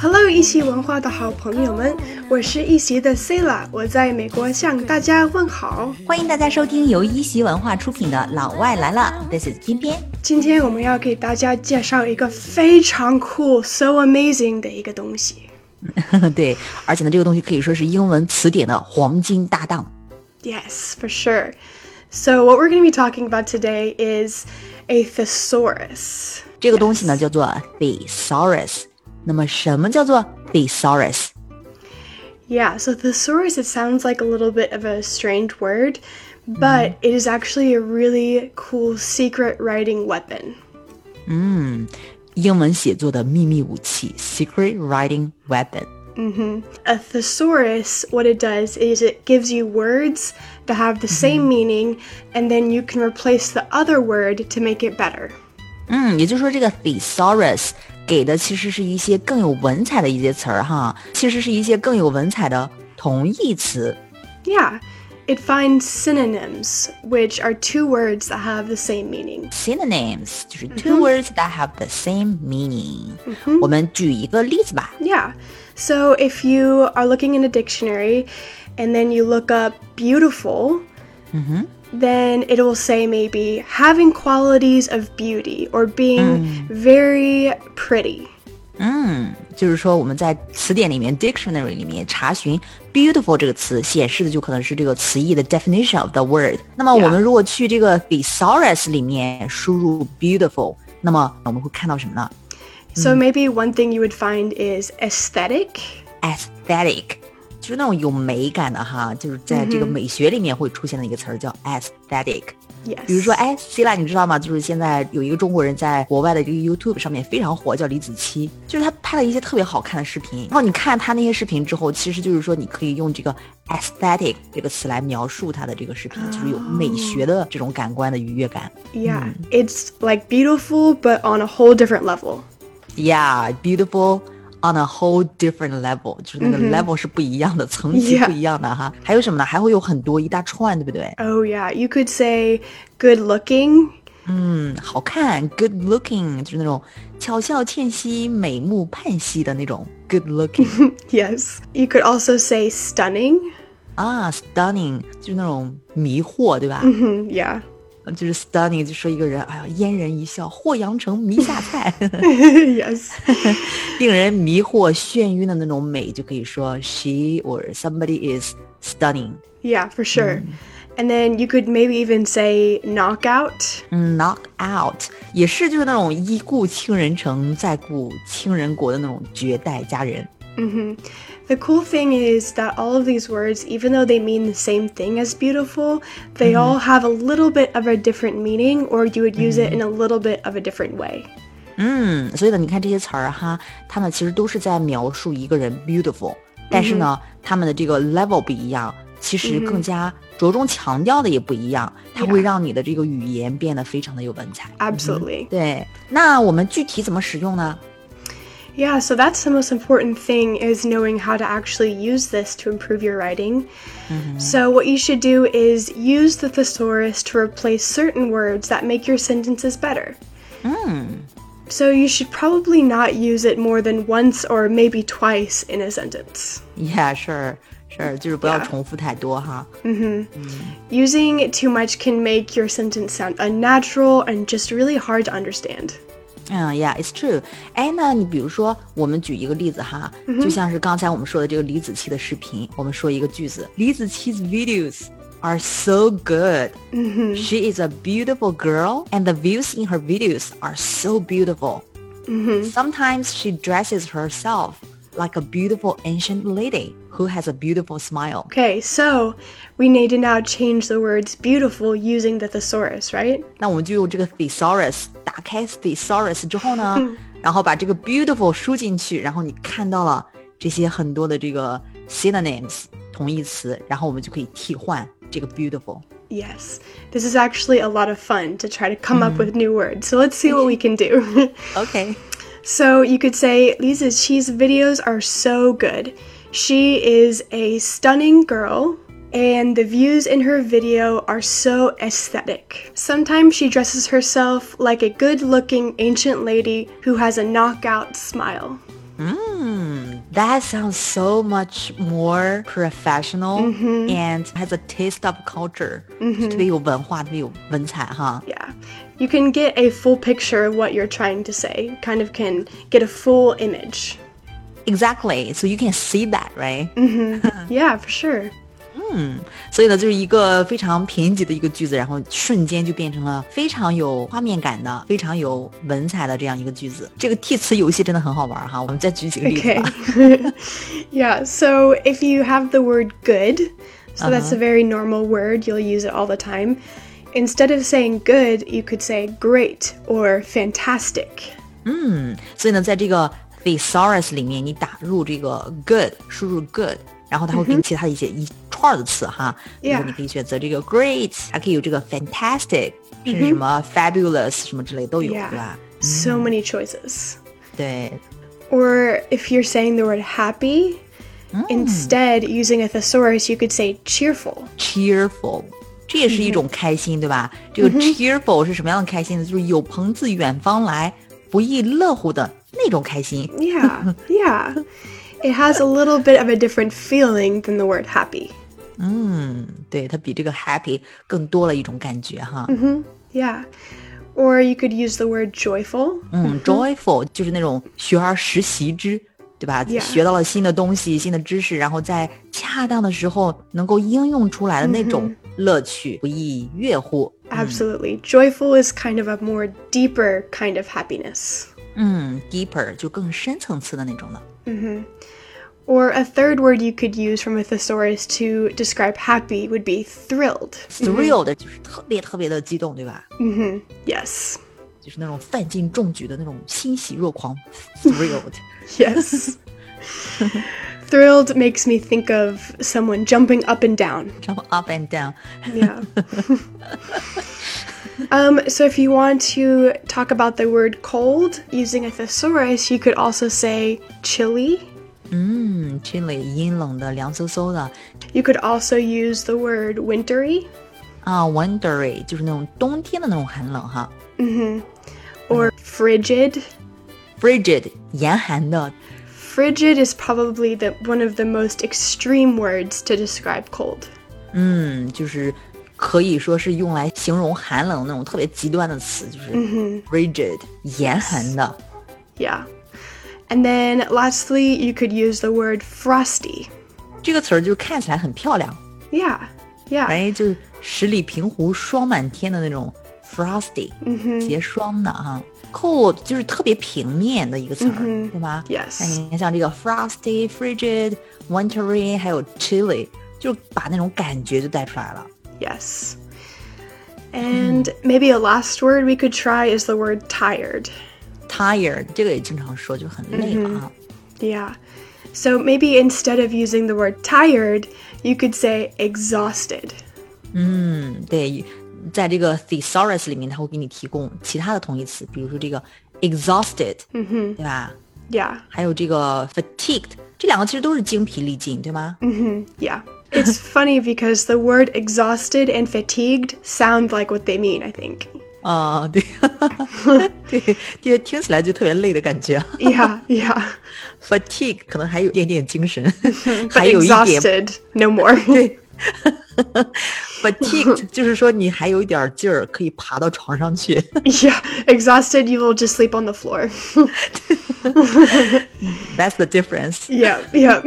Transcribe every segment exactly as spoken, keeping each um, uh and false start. Hello， 一席文化的好朋友们，我是一席的 Sayla， 我在美国向大家问好。欢迎大家收听由一席文化出品的《老外来了》 ，This is 偏偏。今天我们要给大家介绍一个非常酷 ，so amazing 的一个东西。对，而且呢，这个东西可以说是英文词典的黄金搭档。Yes, for sure. So what we're going to be talking about today is a thesaurus. 这个东西呢，叫做 thesaurus。那么什么叫做 thesaurus? Yeah, so thesaurus, it sounds like a little bit of a strange word, but、mm. it is actually a really cool secret writing weapon. 嗯，英文写作的秘密武器 secret writing weapon. Mm-hmm. A thesaurus, what it does is it gives you words that have the、mm-hmm. same meaning, and then you can replace the other word to make it better.嗯，也就是说这个 thesaurus 给的其实是一些更有文采的一些词儿哈，其实是一些更有文采的同义词。Yeah, it finds synonyms, which are two words that have the same meaning. Synonyms 就是 two、mm-hmm. words that have the same meaning.、Mm-hmm. 我们举一个例子吧。Yeah, so if you are looking in a dictionary and then you look up beautiful,、mm-hmm.then it will say maybe having qualities of beauty or being、嗯、very pretty. 嗯，就是说我们在词典里面 dictionary 里面查询 beautiful 这个词，显示的就可能是这个词义的 definition of the word. 那么我们如果去这个 thesaurus 里面输入 beautiful, 那么我们会看到什么呢？ So、嗯、maybe one thing you would find is aesthetic. Aesthetic.就是那种有美感的哈，就是在这个美学里面会出现的一个词儿叫 aesthetic、yes. 比如说哎 Sila 你知道吗，就是现在有一个中国人在国外的这个 YouTube 上面非常火，叫李子柒，就是他拍了一些特别好看的视频，然后你看他那些视频之后，其实就是说你可以用这个 aesthetic 这个词来描述他的这个视频、oh. 就是有美学的这种感官的愉悦感。 Yeah、嗯、it's like beautiful but on a whole different level. Yeah, beautiful on a whole different level, 就是那个 level 是不一样的，层级不一样的哈。还有什么呢？还会有很多一大串，对不对？ Oh yeah, you could say good looking. 嗯，好看 good looking 就是那种巧笑倩兮、美目盼兮的那种 good looking. Yes, you could also say stunning. 啊 stunning 就是那种迷惑，对吧？ Yeah.就是 stunning 就说一个人哎呀嫣然一笑霍阳城迷下菜yes 令人迷惑眩晕的那种美，就可以说 she or somebody is stunning. Yeah, for sure、嗯、and then you could maybe even say knock out. Knock out 也是就是那种一顾倾人城再顾倾人国的那种绝代佳人。Mm-hmm. The cool thing is that all of these words, even though they mean the same thing as beautiful, they mm-hmm. all have a little bit of a different meaning, or you would use mm-hmm. it in a little bit of a different way. 嗯，所以呢，你看这些词儿哈，他们其实都是在描述一个人 beautiful， 但是呢，他、mm-hmm. 们的这个 level 不一样，其实更加着重强调的也不一样，它会让你的这个语言变得非常的有文采。Absolutely.、嗯、对，那我们具体怎么使用呢？Yeah, so that's the most important thing is knowing how to actually use this to improve your writing. Mm-hmm. So what you should do is use the thesaurus to replace certain words that make your sentences better. Mm. So you should probably not use it more than once or maybe twice in a sentence. Yeah, sure, sure. 就是不要重复太多哈。Mm-hmm. Mm. Using it too much can make your sentence sound unnatural and just really hard to understand.嗯、uh, ，Yeah, it's true. 哎，那你比如说，我们举一个例子哈， mm-hmm. 就像是刚才我们说的这个李子柒的视频，我们说一个句子：李子柒 's videos are so good.、Mm-hmm. She is a beautiful girl, and the views in her videos are so beautiful.、Mm-hmm. Sometimes she dresses herself like a beautiful ancient lady who has a beautiful smile. Okay, so we need to now change the words beautiful using the thesaurus, right? 那我们就用这个 thesaurus。打开 thesaurus 之后呢、嗯、然后把这个 beautiful 输进去，然后你看到了这些很多的这个 synonyms 同义词，然后我们就可以替换这个 beautiful. Yes, this is actually a lot of fun to try to come、嗯、up with new words. So let's see what we can do. Okay. So you could say, Lisa Chi's videos are so good. She is a stunning girl.And the views in her video are so aesthetic. Sometimes she dresses herself like a good-looking ancient lady who has a knockout smile. Mm, that sounds so much more professional mm-hmm. and has a taste of culture. Mm-hmm. 特别有文化，特别有文采哈。Yeah, you can get a full picture of what you're trying to say. Kind of can get a full image. Exactly. So you can see that, right? Mm-hmm. Yeah, for sure. 嗯，所以呢，就是一个非常贫瘠的一个句子，然后瞬间就变成了非常有画面感的、非常有文采的这样一个句子。这个替词游戏真的很好玩哈，我们再举几个例子吧。Okay. Yeah, so if you have the word good, so that's a very normal word, you'll use it all the time. Instead of saying good, you could say great or fantastic. 嗯，所以呢，在这个 thesaurus 里面，你打入这个 good， 输入 good。然后它会给你其他的一些一串的词哈，比如说你可以选择这个 great， 还可以有这个 fantastic， 甚至什么 fabulous 什么之类都有，对吧？ So many choices. 对。Or if you're saying the word happy, instead using a thesaurus, you could say cheerful. Cheerful. 这也是一种开心，对吧？这个 cheerful 是什么样的开心呢？就是有朋自远方来，不亦乐乎的那种开心。Yeah, yeah.It has a little bit of a different feeling than the word happy. 嗯，对，它比这个 happy 更多了一种感觉哈。Mm-hmm, yeah. Or you could use the word joyful. 嗯 ，joyful 就是那种学而时习之，对吧？ Yeah. 学到了新的东西、新的知识，然后在恰当的时候能够应用出来的那种乐趣， mm-hmm. 不亦乐乎。Absolutely. Joyful is kind of a more deeper kind of happiness.嗯 deeper 就更深层次的那种了。Mm-hmm. Or a third word you could use from a thesaurus to describe happy would be thrilled. Thrilled、mm-hmm. 就是特别特别的激动，对吧？嗯、mm-hmm. Yes. 就是那种犯尽中举的那种欣喜若狂。Thrilled. Yes. Thrilled makes me think of someone jumping up and down. Jump up and down. Yeah. Um, so if you want to talk about the word cold using a thesaurus, you could also say chilly. Mm, chilly, 阴冷的，凉飕飕的。You could also use the word wintry. Ah, uh, wintry 就是那种冬天的那种寒冷哈。Mm-hmm. Or frigid. Frigid, 严寒的。Frigid is probably the, one of the most extreme words to describe cold. 嗯，就是。可以说是用来形容寒冷那种特别极端的词，就是 rigid， 严寒的。Yeah. And then lastly, you could use the word frosty. 这个词儿就是看起来很漂亮。Yeah, yeah. 哎，就是十里平湖霜满天的那种 frosty， 结霜的哈。Cold 就是特别平面的一个词儿，对吧 ？Yes. 你看像这个 frosty, frigid, wintry， 还有 chilly， 就是把那种感觉就带出来了。Yes. And maybe a last word we could try is the word tired. Tired, 这个也经常说就很累了啊。Yeah. So maybe instead of using the word tired, you could say exhausted. 嗯，对，在这个 thesaurus 里面，它会给你提供其他的同义词，比如说这个 exhausted， 对吧？ Yeah. 还有这个 fatigued， 这两个其实都是精疲力尽，对吗？嗯 Yeah.It's funny because the word exhausted and fatigued sound like what they mean, I think. 啊，对，对，这听起来就特别累的感觉。Yeah, yeah. Fatigue 可能还有点点精神，还有一点 exhausted, no more. 对 ，fatigued 就是说你还有一点劲儿，可以爬到床上去。Yeah, exhausted, you will just sleep on the floor. That's the difference. Yeah, yeah.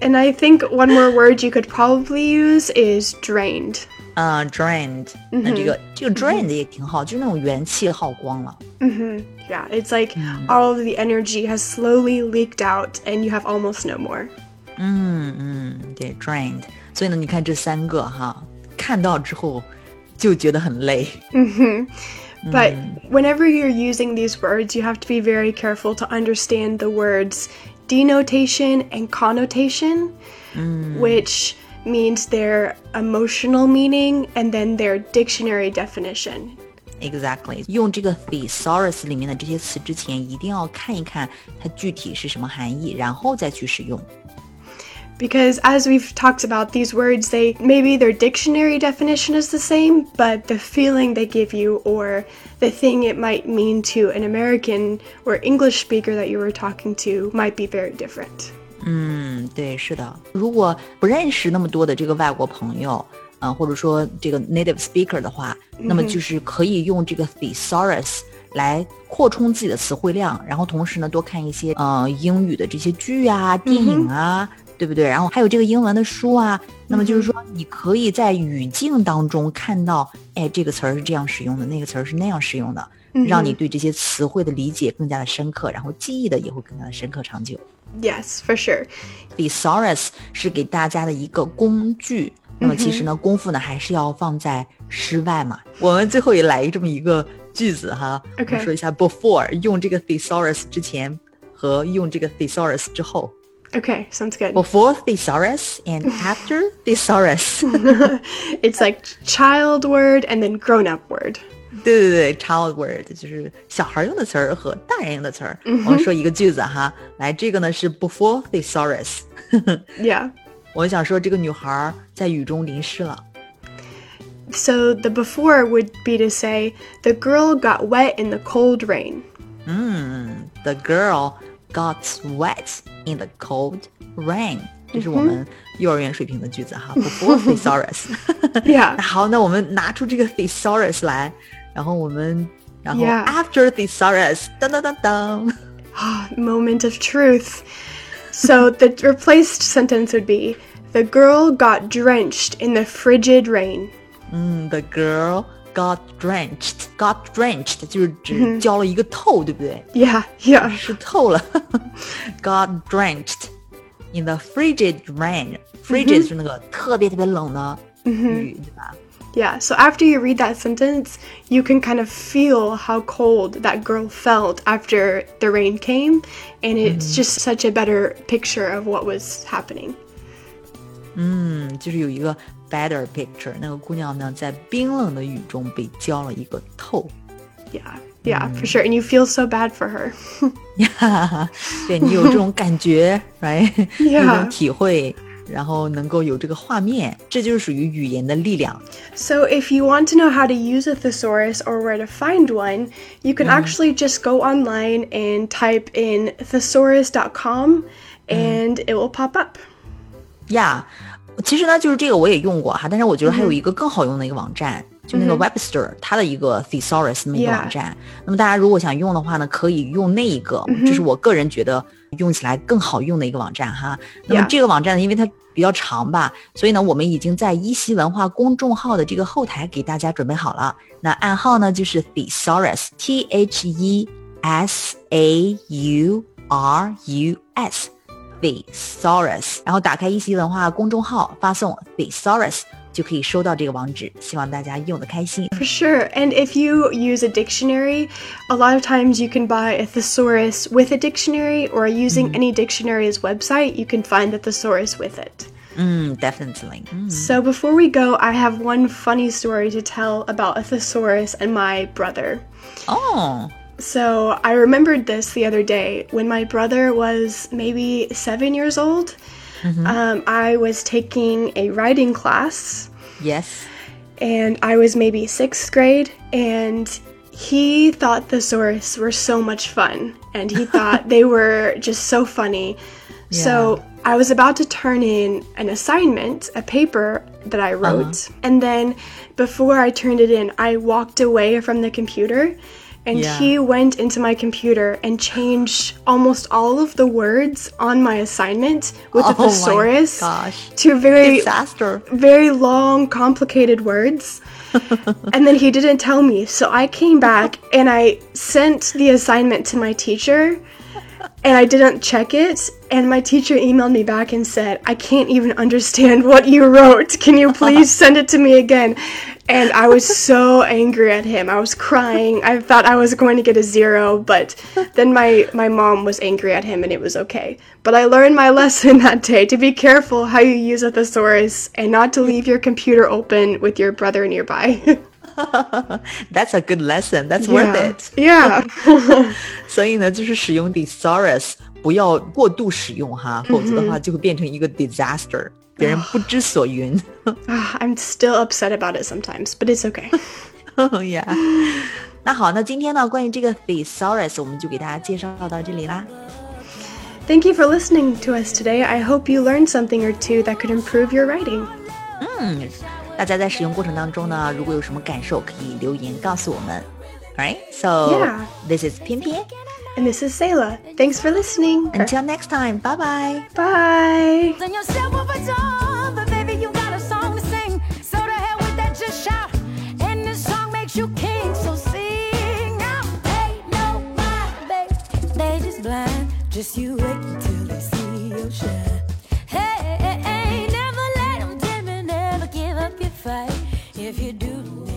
And I think one more word you could probably use is drained. Uh, drained. 那这个这个 drained 也挺好，就是那种元气耗光了。Mm-hmm. Yeah, it's like all of the energy has slowly leaked out, and you have almost no more. 嗯嗯，对 ，drained. 所以呢，你看这三个哈，看到之后就觉得很累。嗯哼。But whenever you're using these words, you have to be very careful to understand the words.Denotation and connotation, mm. which means their emotional meaning and then their dictionary definition. Exactly. 用这个 thesaurus 里面的这些词之前，一定要看一看它具体是什么含义，然后再去使用。because as we've talked about, these words, they maybe their dictionary definition is the same, but the feeling they give you or the thing it might mean to an American or English speaker that you were talking to might be very different. 嗯，对，是的。如果不认识那么多的这个外国朋友，呃，或者说这个 native speaker 的话，那么就是可以用这个 thesaurus 来扩充自己的词汇量，然后同时呢多看一些呃英语的这些剧啊、电影啊，对不对？然后还有这个英文的书啊，那么就是说你可以在语境当中看到，哎，这个词儿是这样使用的，那个词儿是那样使用的，让你对这些词汇的理解更加的深刻，然后记忆的也会更加的深刻长久。Yes, for sure. Thesaurus 是给大家的一个工具，那么其实呢、mm-hmm. 功夫呢还是要放在诗外嘛。我们最后也来这么一个句子哈， okay. 说一下 before 用这个 thesaurus 之前和用这个 thesaurus 之后。Okay, sounds good. Before thesaurus and after thesaurus. It's like child word and then grown-up word.对对对 child word 就是小孩用的词儿和大人用的词儿、mm-hmm. 我们说一个句子哈，来，这个呢是 before thesaurus 。Yeah. 我想说这个女孩在雨中淋湿了。So the before would be to say the girl got wet in the cold rain. 嗯 the girl got wet in the cold rain.这是我们幼儿园水平的句子哈 before thesaurus 。好，那我们拿出这个 thesaurus 来，然后我们，然后 after thesaurus, 当当当当。Oh, moment of truth. So the replaced sentence would be, the girl got drenched in the frigid rain. 嗯 the girl got drenched. Got drenched 就是只浇了一个透，对不对？ Yeah, yeah. 是透了。Got drenched.In the frigid rain, frigid 是那个特别特别冷的雨，对吧？ Yeah, so after you read that sentence, you can kind of feel how cold that girl felt after the rain came, and it's just such a better picture of what was happening. 嗯，就是有一个 better picture, 那个姑娘呢在冰冷的雨中被浇了一个透。Yeah.Yeah, for sure. And you feel so bad for her. Yeah, 对，你有这种感觉 right? Yeah. 有这种体会，然后能够有这个画面，这就是属于语言的力量。So if you want to know how to use a thesaurus or where to find one, you can、mm. actually just go online and type in thesaurus dot com and、mm. it will pop up. Yeah, 其实呢就是这个我也用过哈，但是我觉得还有一个更好用的一个网站。Mm-hmm.就那个 Webster、mm-hmm. 它的一个 thesaurus 那么一个网站、yeah. 那么大家如果想用的话呢可以用那一个、mm-hmm. 这是我个人觉得用起来更好用的一个网站哈。那么这个网站呢因为它比较长吧，所以呢我们已经在一席文化公众号的这个后台给大家准备好了，那暗号呢就是 thesaurus T H E S A U R U S thesaurus， 然后打开一席文化公众号发送 thesaurus就可以收到这个网址，希望大家用得开心。For sure, and if you use a dictionary, a lot of times you can buy a thesaurus with a dictionary, or using、mm. any dictionary's website, you can find the thesaurus with it. Mm, definitely. Mm. So before we go, I have one funny story to tell about a thesaurus and my brother. Oh.So I remembered this the other day when my brother was maybe seven years old. Mm-hmm. Um, I was taking a writing class. Yes. And I was maybe sixth grade, and he thought thesaurus were so much fun, and he thought they were just so funny. Yeah. So I was about to turn in an assignment, a paper that I wrote. Uh-huh. And then before I turned it in, I walked away from the computer.And、yeah. he went into my computer and changed almost all of the words on my assignment with a、oh、thesaurus to very, very long, complicated words. And then he didn't tell me. So I came back and I sent the assignment to my teacher and I didn't check it. And my teacher emailed me back and said, I can't even understand what you wrote. Can you please send it to me again?And I was so angry at him. I was crying. I thought I was going to get a zero, but then my, my mom was angry at him, and it was okay. But I learned my lesson that day to be careful how you use a thesaurus and not to leave your computer open with your brother nearby. That's a good lesson. That's worth it. Yeah. 所以呢，就是使用thesaurus 不要过度使用哈，否则的话就会变成一个 disaster， 别人不知所云。I'm still upset about it sometimes, but it's okay. Oh yeah. 那好，那今天呢，关于这个 thesaurus 我们就给大家介绍到这里啦。Thank you for listening to us today. I hope you learned something or two that could improve your writing. 嗯，大家在使用过程当中呢，如果有什么感受，可以留言告诉我们。All right, so yeah. This is Pian Pian. And this is Sayla. Thanks for listening. Until next time, bye-bye. Bye. Just you wait until they see your shine. Hey, hey, hey, never let them dim and never give up your fight. If you do